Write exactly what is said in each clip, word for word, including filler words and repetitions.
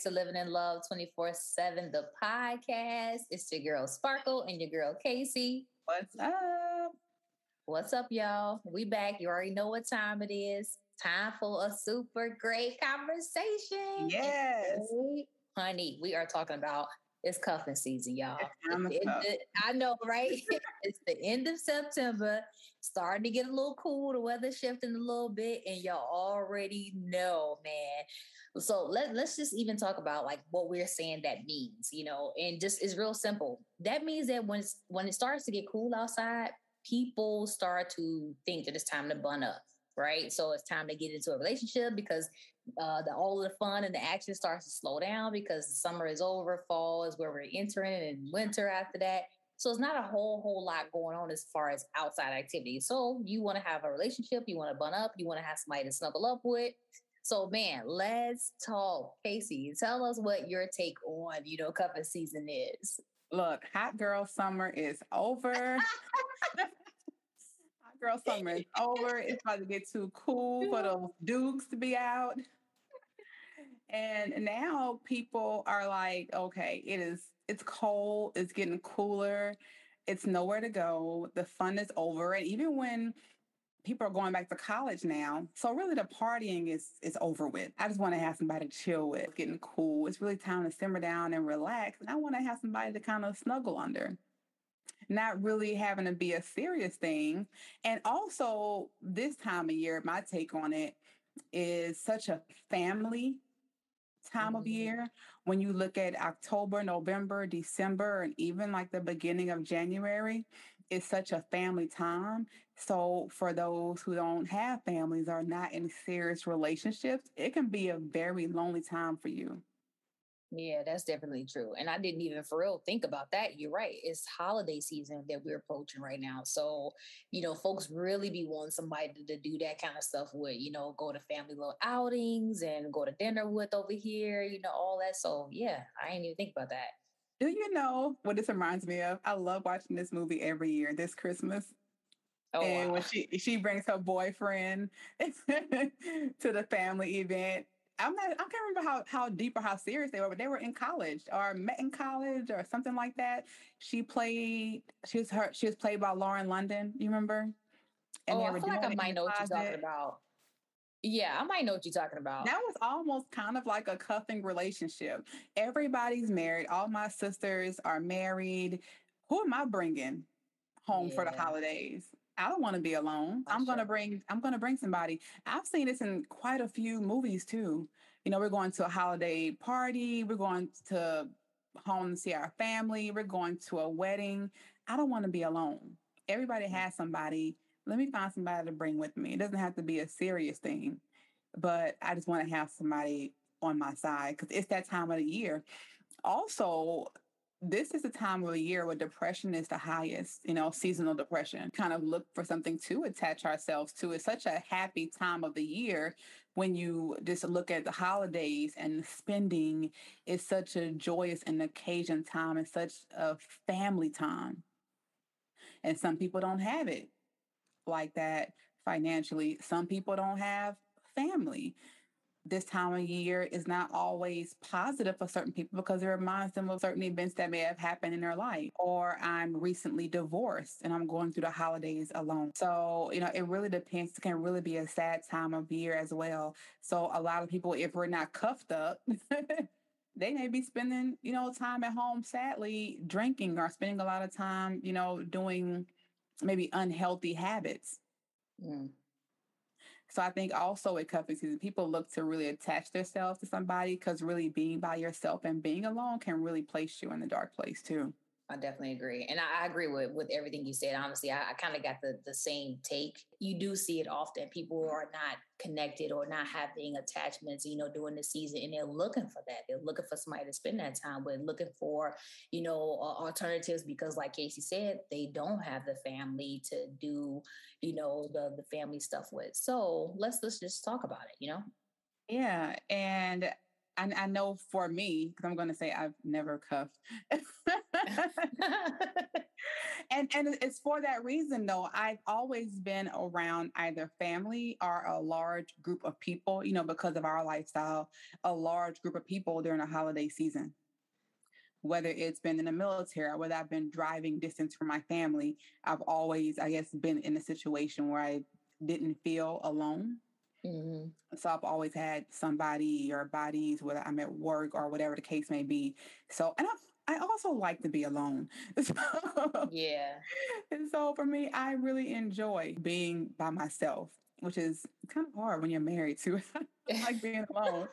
back to Living in Love twenty-four seven, the podcast. It's your girl Sparkle and your girl Casey. What's up? What's up, y'all? We back. You already know what time it is. Time for a super great conversation. Yes. Today, honey, we are talking about it's cuffing season, y'all. It's the, I know, right? It's the end of September. Starting to get a little cool. The weather shifting a little bit, and y'all already know, man. So let, let's just even talk about like what we're saying that means, you know, and just it's real simple. That means that when it's, when it starts to get cool outside, people start to think that it's time to bun up, right? So it's time to get into a relationship because uh, the all of the fun and the action starts to slow down because the summer is over, fall is where we're entering, and winter after that. So it's not a whole, whole lot going on as far as outside activity. So you want to have a relationship, you want to bun up, you want to have somebody to snuggle up with. So, man, let's talk. Casey, tell us what your take on, you know, cuffing season is. Look, hot girl summer is over. Hot girl summer is over. It's about to get too cool for those dukes to be out. And now people are like, okay, it is. It's cold. It's getting cooler. It's nowhere to go. The fun is over. And even when people are going back to college now, so really the partying is is over with. I just want to have somebody to chill with. It's getting cool. It's really time to simmer down and relax. And I want to have somebody to kind of snuggle under. Not really having to be a serious thing. And also this time of year, my take on it is such a family time of year. When you look at October, November, December, and even like the beginning of January, it's such a family time. So for those who don't have families or not in serious relationships, it can be a very lonely time for you. Yeah, that's definitely true. And I didn't even for real think about that. You're right. It's holiday season that we're approaching right now. So, you know, folks really be wanting somebody to, to do that kind of stuff with, you know, go to family little outings and go to dinner with over here, you know, all that. So, yeah, I didn't even think about that. Do you know what this reminds me of? I love watching this movie every year, This Christmas. Oh, and wow. when she, she brings her boyfriend to the family event. I'm not, I can't remember how, how deep or how serious they were, but they were in college or met in college or something like that. She played, she was her, she was played by Lauren London. You remember? And oh, I feel like I might know what you're talking about. Yeah, I might know what you're talking about. That was almost kind of like a cuffing relationship. Everybody's married. All my sisters are married. Who am I bringing home yeah. for the holidays? I don't want to be alone. I'm, I'm sure. gonna bring. I'm gonna bring somebody. I've seen this in quite a few movies too. You know, we're going to a holiday party. We're going to home to see our family. We're going to a wedding. I don't want to be alone. Everybody has somebody. Let me find somebody to bring with me. It doesn't have to be a serious thing, but I just want to have somebody on my side because it's that time of the year. Also, this is the time of the year where depression is the highest, you know, seasonal depression. Kind of look for something to attach ourselves to. It's such a happy time of the year when you just look at the holidays and spending is such a joyous and occasion time and such a family time. And some people don't have it like that financially. Some people don't have family. This time of year is not always positive for certain people because it reminds them of certain events that may have happened in their life. Or I'm recently divorced and I'm going through the holidays alone. So, you know, it really depends. It can really be a sad time of year as well. So a lot of people, if we're not cuffed up, they may be spending, you know, time at home, sadly, drinking or spending a lot of time, you know, doing maybe unhealthy habits. Mm. So I think also with cuffing season, people look to really attach themselves to somebody because really being by yourself and being alone can really place you in the dark place too. I definitely agree. And I, I agree with, with everything you said. Honestly, I, I kind of got the, the same take. You do see it often. People are not connected or not having attachments, you know, during the season. And they're looking for that. They're looking for somebody to spend that time with, looking for, you know, uh, alternatives because like Casey said, they don't have the family to do, you know, the, the family stuff with. So let's, let's just talk about it, you know? Yeah. And I, I know for me, because I'm going to say I've never cuffed. And and, and it's for that reason, though. I've always been around either family or a large group of people, you know, because of our lifestyle, a large group of people during the holiday season. Whether it's been in the military or whether I've been driving distance from my family, I've always, I guess, been in a situation where I didn't feel alone. Mm-hmm. So I've always had somebody or bodies, whether I'm at work or whatever the case may be. So, and I I also like to be alone. So, yeah. And so for me, I really enjoy being by myself, which is kind of hard when you're married too. I like being alone.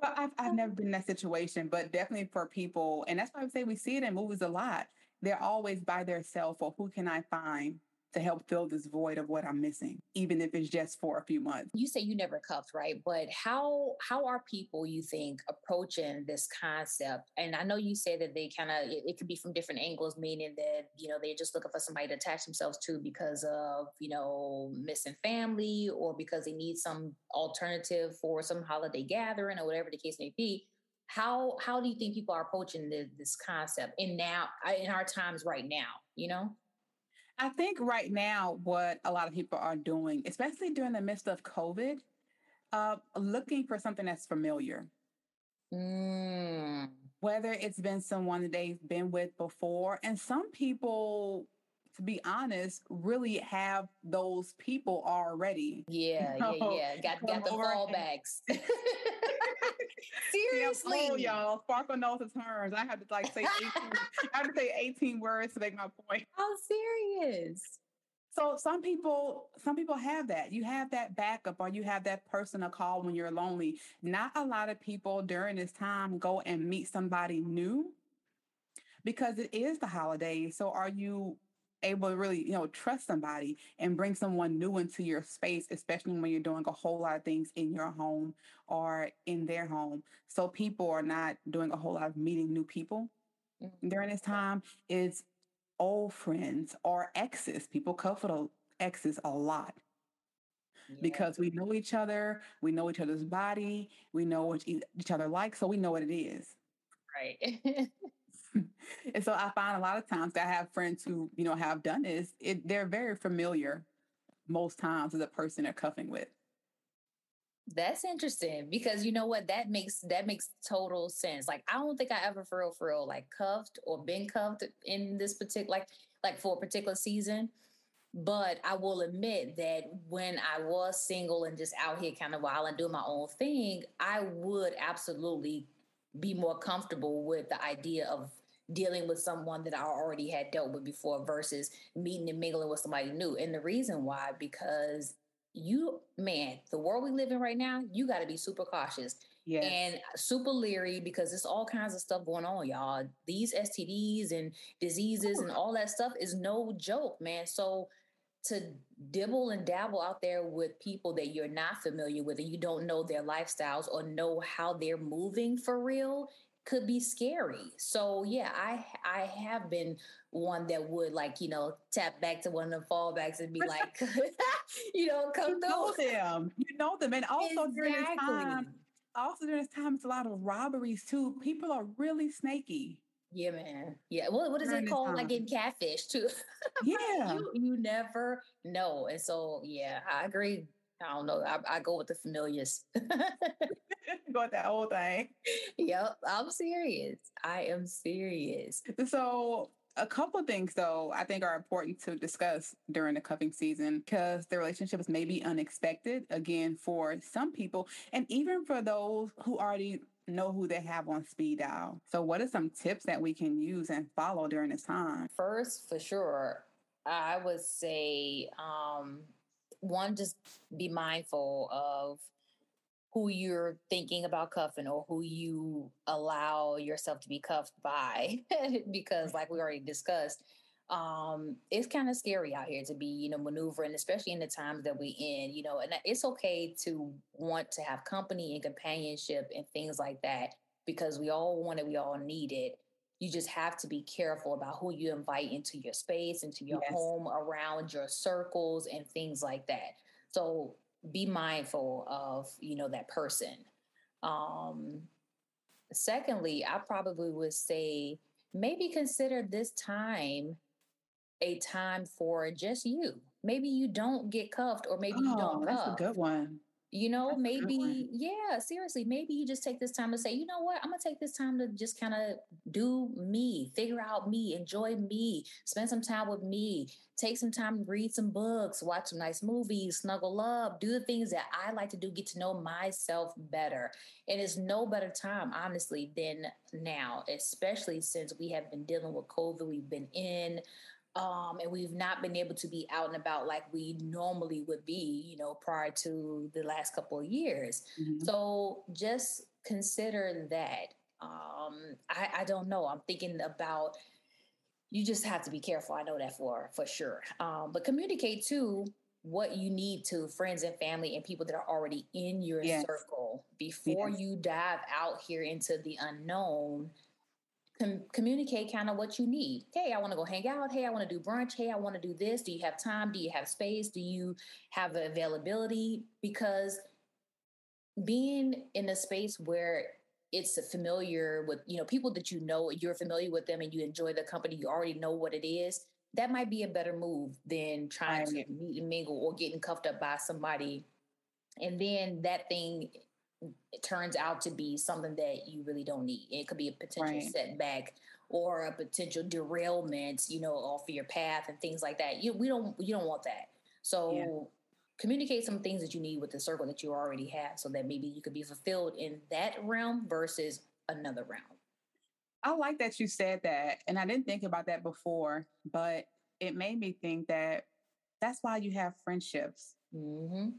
But I've, I've never been in that situation, but definitely for people. And that's why I would say we see it in movies a lot. They're always by themselves, or who can I find to help fill this void of what I'm missing, even if it's just for a few months. You say you never cuffed, right? But how how are people, you think, approaching this concept? And I know you say that they kind of, it, it could be from different angles, meaning that, you know, they're just looking for somebody to attach themselves to because of, you know, missing family, or because they need some alternative for some holiday gathering or whatever the case may be. How how do you think people are approaching the, this concept in now, in our times right now, you know? I think right now what a lot of people are doing, especially during the midst of COVID, uh, looking for something that's familiar. Mm. Whether it's been someone that they've been with before. And some people, to be honest, really have those people already. Yeah, you know, yeah, yeah. Got, got the fallbacks. Seriously. Yeah, oh, y'all. Sparkle knows the terms. I had to like say eighteen, I had to say eighteen words to make my point. How serious. So some people, some people have that. You have that backup, or you have that person to call when you're lonely. Not a lot of people during this time go and meet somebody new, because it is the holidays. So are you able to really, you know, trust somebody and bring someone new into your space, especially when you're doing a whole lot of things in your home or in their home? So people are not doing a whole lot of meeting new people during this time. It's old friends or exes. People cover exes a lot. Yeah. Because we know each other, we know each other's body, we know what each other likes, so we know what it is. Right. And so I find a lot of times that I have friends who, you know, have done this. It, they're very familiar most times with the person they're cuffing with. That's interesting, because you know what, that makes that makes total sense. Like, I don't think I ever for real, for real, like cuffed or been cuffed in this particular, like, like for a particular season. But I will admit that when I was single and just out here kind of wild and doing my own thing, I would absolutely be more comfortable with the idea of dealing with someone that I already had dealt with before versus meeting and mingling with somebody new. And the reason why, because you, man, the world we live in right now, you got to be super cautious. Yes. And super leery, because there's all kinds of stuff going on, y'all. These S T Ds and diseases Ooh. And all that stuff is no joke, man. So to dibble and dabble out there with people that you're not familiar with and you don't know their lifestyles or know how they're moving for real could be scary. So yeah, I I have been one that would, like, you know, tap back to one of the fallbacks and be like, you know, come you through. Know them. You know them. And also exactly. during this time, also during this time, it's a lot of robberies too. People are really snaky. Yeah, man. Yeah. What what is it called? Like in catfish too. Yeah. You, you never know. And so, yeah, I agree. I don't know. I, I go with the familiars. Go with that old thing. Yep. I'm serious. I am serious. So a couple of things, though, I think are important to discuss during the cuffing season, because the relationships may be unexpected, again, for some people, and even for those who already know who they have on speed dial. So what are some tips that we can use and follow during this time? First, for sure, I would say, um, one, just be mindful of who you're thinking about cuffing or who you allow yourself to be cuffed by, because like we already discussed, um, it's kind of scary out here to be, you know, maneuvering, especially in the times that we're in, you know, and it's okay to want to have company and companionship and things like that, because we all want it, we all need it. You just have to be careful about who you invite into your space, into your yes. home, around your circles and things like that. So be mindful of, you know, that person. Um, secondly, I probably would say maybe consider this time a time for just you. Maybe you don't get cuffed, or maybe oh, you don't cuff. That's a good one. You know, that's maybe, yeah, seriously, maybe you just take this time to say, you know what, I'm going to take this time to just kind of do me, figure out me, enjoy me, spend some time with me, take some time, read some books, watch some nice movies, snuggle up, do the things that I like to do, get to know myself better. And it's no better time, honestly, than now, especially since we have been dealing with COVID, we've been in Um, and we've not been able to be out and about like we normally would be, you know, prior to the last couple of years. Mm-hmm. So just consider that. Um, I, I don't know. I'm thinking about, you just have to be careful. I know that for, for sure. Um, but communicate too what you need to friends and family and people that are already in your yes. circle before yes. you dive out here into the unknown. Com- communicate kind of what you need. Hey, I want to go hang out. Hey, I want to do brunch. Hey, I want to do this. Do you have time? Do you have space? Do you have availability? Because being in a space where it's familiar with, you know, people that you know, you're familiar with them and you enjoy the company, you already know what it is, that might be a better move than trying right. to meet and mingle or getting cuffed up by somebody. And then that thing it turns out to be something that you really don't need. It could be a potential right. setback or a potential derailment, you know, off of your path and things like that. You we don't you don't want that. So yeah. communicate some things that you need with the circle that you already have, so that maybe you could be fulfilled in that realm versus another realm. I like that you said that, and I didn't think about that before, but it made me think that that's why you have friendships. Mm-hmm.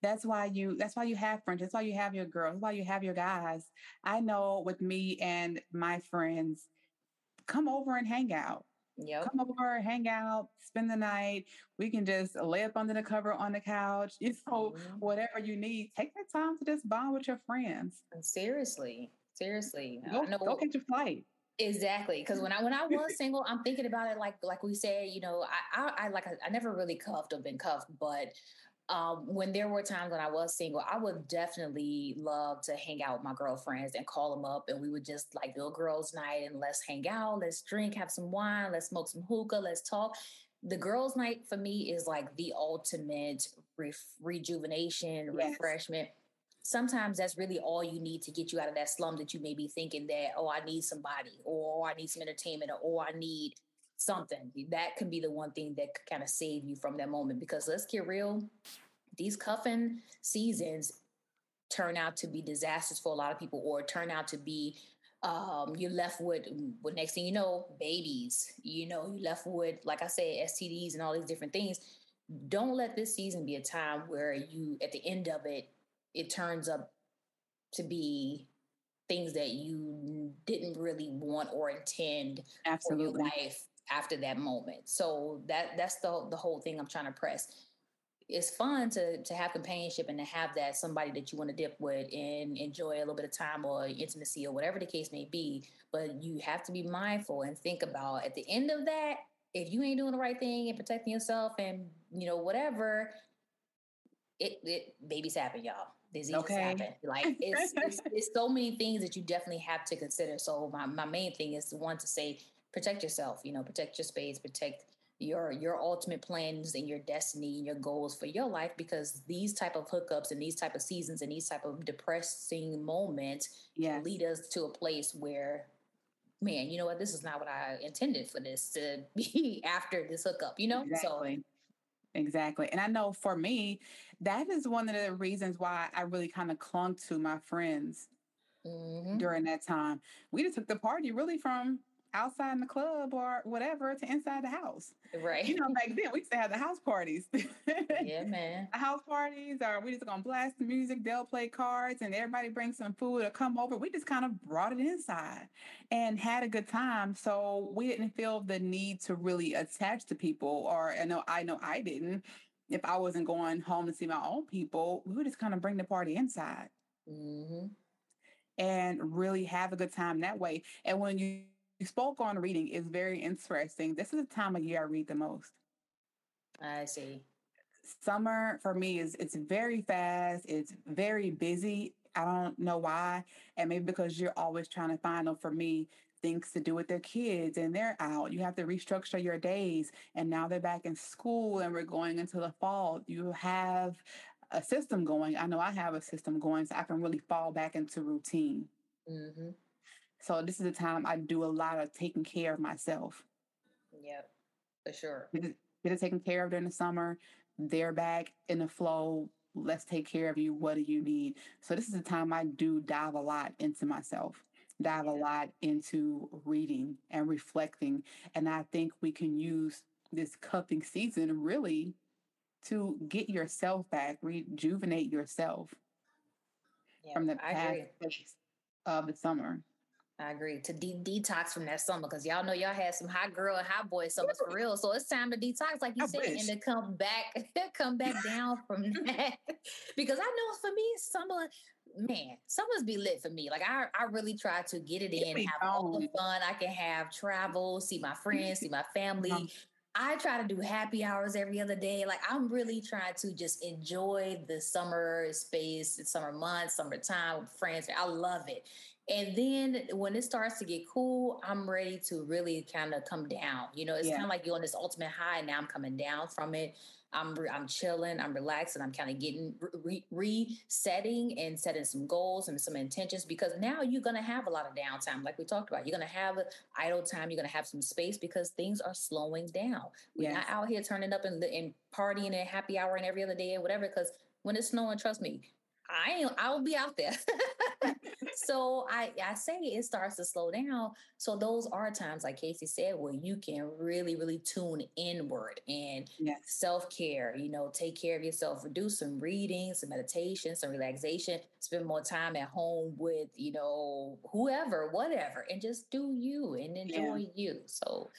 That's why you, that's why you have friends. That's why you have your girls. That's why you have your guys. I know with me and my friends, come over and hang out. Yep. Come over, hang out, spend the night. We can just lay up under the cover on the couch. You know, mm-hmm. whatever you need. Take the time to just bond with your friends. Seriously. Seriously. Go, I know. Go catch your flight. Exactly. Because when I when I was single, I'm thinking about it like like we said, you know, I I, I like I, I never really cuffed or been cuffed, but Um, when there were times when I was single, I would definitely love to hang out with my girlfriends and call them up, and we would just like do a girls' night and let's hang out, let's drink, have some wine, let's smoke some hookah, let's talk. The girls' night for me is like the ultimate re- rejuvenation, yes. refreshment. Sometimes that's really all you need to get you out of that slum that you may be thinking that, oh, I need somebody, or I need some entertainment, or I need something. That can be the one thing that could kind of save you from that moment, because let's get real, these cuffing seasons turn out to be disastrous for a lot of people, or turn out to be um you're left with what next thing you know, babies, you know, you left with, like I said, S T Ds and all these different things. Don't let this season be a time where you at the end of it it turns up to be things that you didn't really want or intend Absolutely. For your life after that moment. So that that's the the whole thing I'm trying to press. It's fun to to have companionship and to have that somebody that you want to dip with and enjoy a little bit of time or intimacy or whatever the case may be, but you have to be mindful and think about at the end of that, if you ain't doing the right thing and protecting yourself and, you know, whatever, it, it babies happen, y'all. Diseases okay. happen. Like it's, it's it's so many things that you definitely have to consider. So my, my main thing is the one to say, protect yourself, you know, protect your space, protect your your ultimate plans and your destiny and your goals for your life, because these type of hookups and these type of seasons and these type of depressing moments yes. lead us to a place where, man, you know what, this is not what I intended for this to be after this hookup, you know? Exactly. So Exactly. And I know for me, that is one of the reasons why I really kind of clung to my friends mm-hmm. during that time. We just took the party really from outside in the club or whatever to inside the house. Right. You know, back then we used to have the house parties. Yeah, man. The house parties, or we just gonna blast the music, they'll play cards, and everybody brings some food or come over. We just kind of brought it inside and had a good time. So we didn't feel the need to really attach to people, or I know I know I didn't. If I wasn't going home to see my own people, we would just kind of bring the party inside mm-hmm. and really have a good time that way. And when you You spoke on reading, is very interesting. This is the time of year I read the most. I see. Summer for me is it's very fast. It's very busy. I don't know why. And maybe because you're always trying to find them, for me, things to do with their kids, and they're out. You have to restructure your days. And now they're back in school and we're going into the fall. You have a system going. I know I have a system going, so I can really fall back into routine. Mm-hmm. So this is the time I do a lot of taking care of myself. Yep, for sure. Get it taken care of during the summer. They're back in the flow. Let's take care of you. What do you need? So this is the time I do dive a lot into myself, dive yeah. a lot into reading and reflecting. And I think we can use this cupping season really to get yourself back, rejuvenate yourself yeah, from the past of the summer. I agree. To de- detox from that summer, because y'all know y'all had some hot girl and hot boy summers for real. So it's time to detox, like you I said, wish. and to come back, come back down from that. Because I know for me, summer, man, summers be lit for me. Like I, I really try to get it in, have gone. all the fun I can have, travel, see my friends, see my family. Um, I try to do happy hours every other day. Like I'm really trying to just enjoy the summer space, the summer months, summertime with friends. I love it. And then when it starts to get cool, I'm ready to really kind of come down. You know, it's yeah. kind of like you're on this ultimate high, and now I'm coming down from it. I'm re- I'm chilling, I'm relaxed, and I'm kind of getting re- resetting and setting some goals and some intentions, because now you're going to have a lot of downtime. Like we talked about, you're going to have idle time. You're going to have some space because things are slowing down. We're yes. not out here turning up and, and partying and happy hour and every other day and whatever, because when it's snowing, trust me, I ain't, I will be out there. So I, I say it starts to slow down. So those are times, like Casey said, where you can really, really tune inward and yes. self-care, you know, take care of yourself, do some reading, some meditation, some relaxation, spend more time at home with, you know, whoever, whatever, and just do you and enjoy yeah. you. So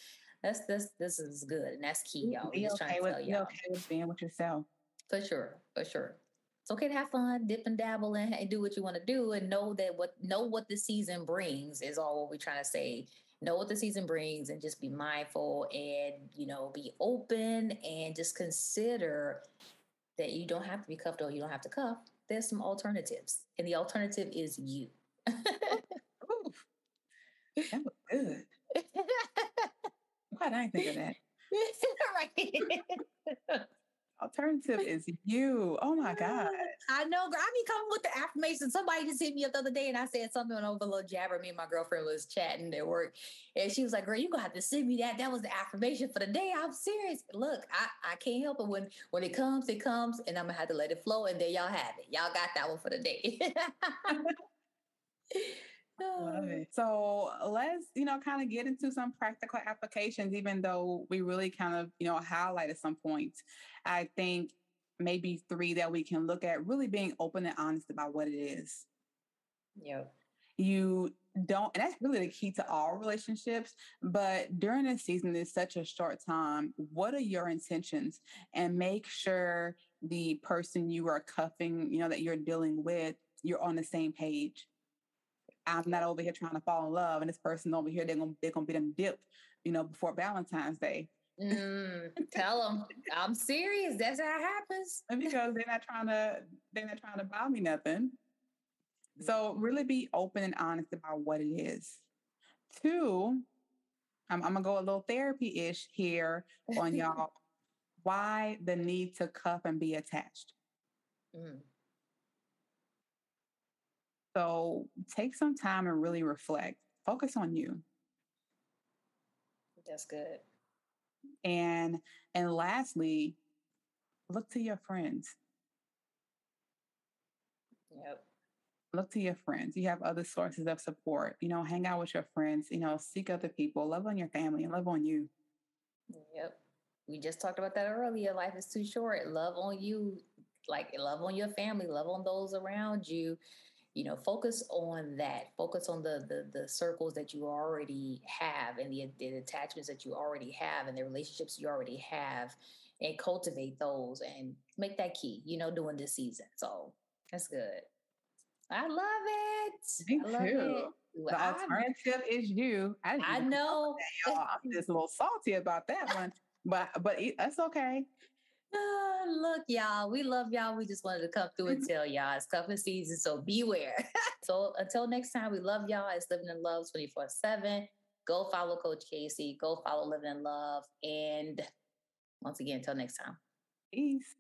that's, this, this is good. And that's key, y'all. Be, okay, trying to with, tell be y'all. okay with being with yourself. For sure. For sure. It's okay to have fun, dip and dabble, and, and do what you want to do, and know that what know what the season brings is all what we're trying to say. Know what the season brings, and just be mindful, and you know, be open, and just consider that you don't have to be cuffed or you don't have to cuff. There's some alternatives, and the alternative is you. Ooh, that was good. Why did I think of that? Right. Alternative is you. Oh my God. I know, girl. I mean, coming with the affirmation. Somebody just hit me up the other day and I said something over a little jabber. Me and my girlfriend was chatting at work. And she was like, girl, you're going to have to send me that. That was the affirmation for the day. I'm serious. Look, I, I can't help it. When, when it comes, it comes. And I'm going to have to let it flow. And then y'all have it. Y'all got that one for the day. Love it. So let's, you know, kind of get into some practical applications, even though we really kind of, you know, highlighted some points. I think maybe three that we can look at, really being open and honest about what it is. Yep. You don't, and that's really the key to all relationships, but during this season, it's such a short time. What are your intentions? And make sure the person you are cuffing, you know, that you're dealing with, you're on the same page. I'm not over here trying to fall in love, and this person over here, they're gonna they're gonna be them dip, you know, before Valentine's Day. Mm, tell them I'm serious. That's how it happens. Because they're not trying to they're not trying to buy me nothing. So really be open and honest about what it is. Two, I'm, I'm gonna go a little therapy ish here on y'all. Why the need to cuff and be attached? Mm. So take some time and really reflect. Focus on you. That's good. And and lastly, look to your friends. Yep. Look to your friends. You have other sources of support. You know, hang out with your friends. You know, seek other people. Love on your family and love on you. Yep. We just talked about that earlier. Life is too short. Love on you. Like, love on your family. Love on those around you. You know, focus on that. Focus on the the, the circles that you already have, and the, the attachments that you already have, and the relationships you already have, and cultivate those and make that key, you know, during this season. So that's good. I love it. Me I love too. It. Well, the alternative I'm, is you. I, didn't I know. That, y'all. I'm just a little salty about that one, but but it, that's okay. Uh, look, y'all, we love y'all. We just wanted to come through and tell y'all it's cuffing season, so beware. So until next time, we love y'all. It's Living in Love twenty-four seven. Go follow Coach Casey. Go follow Living in Love. And once again, until next time. Peace.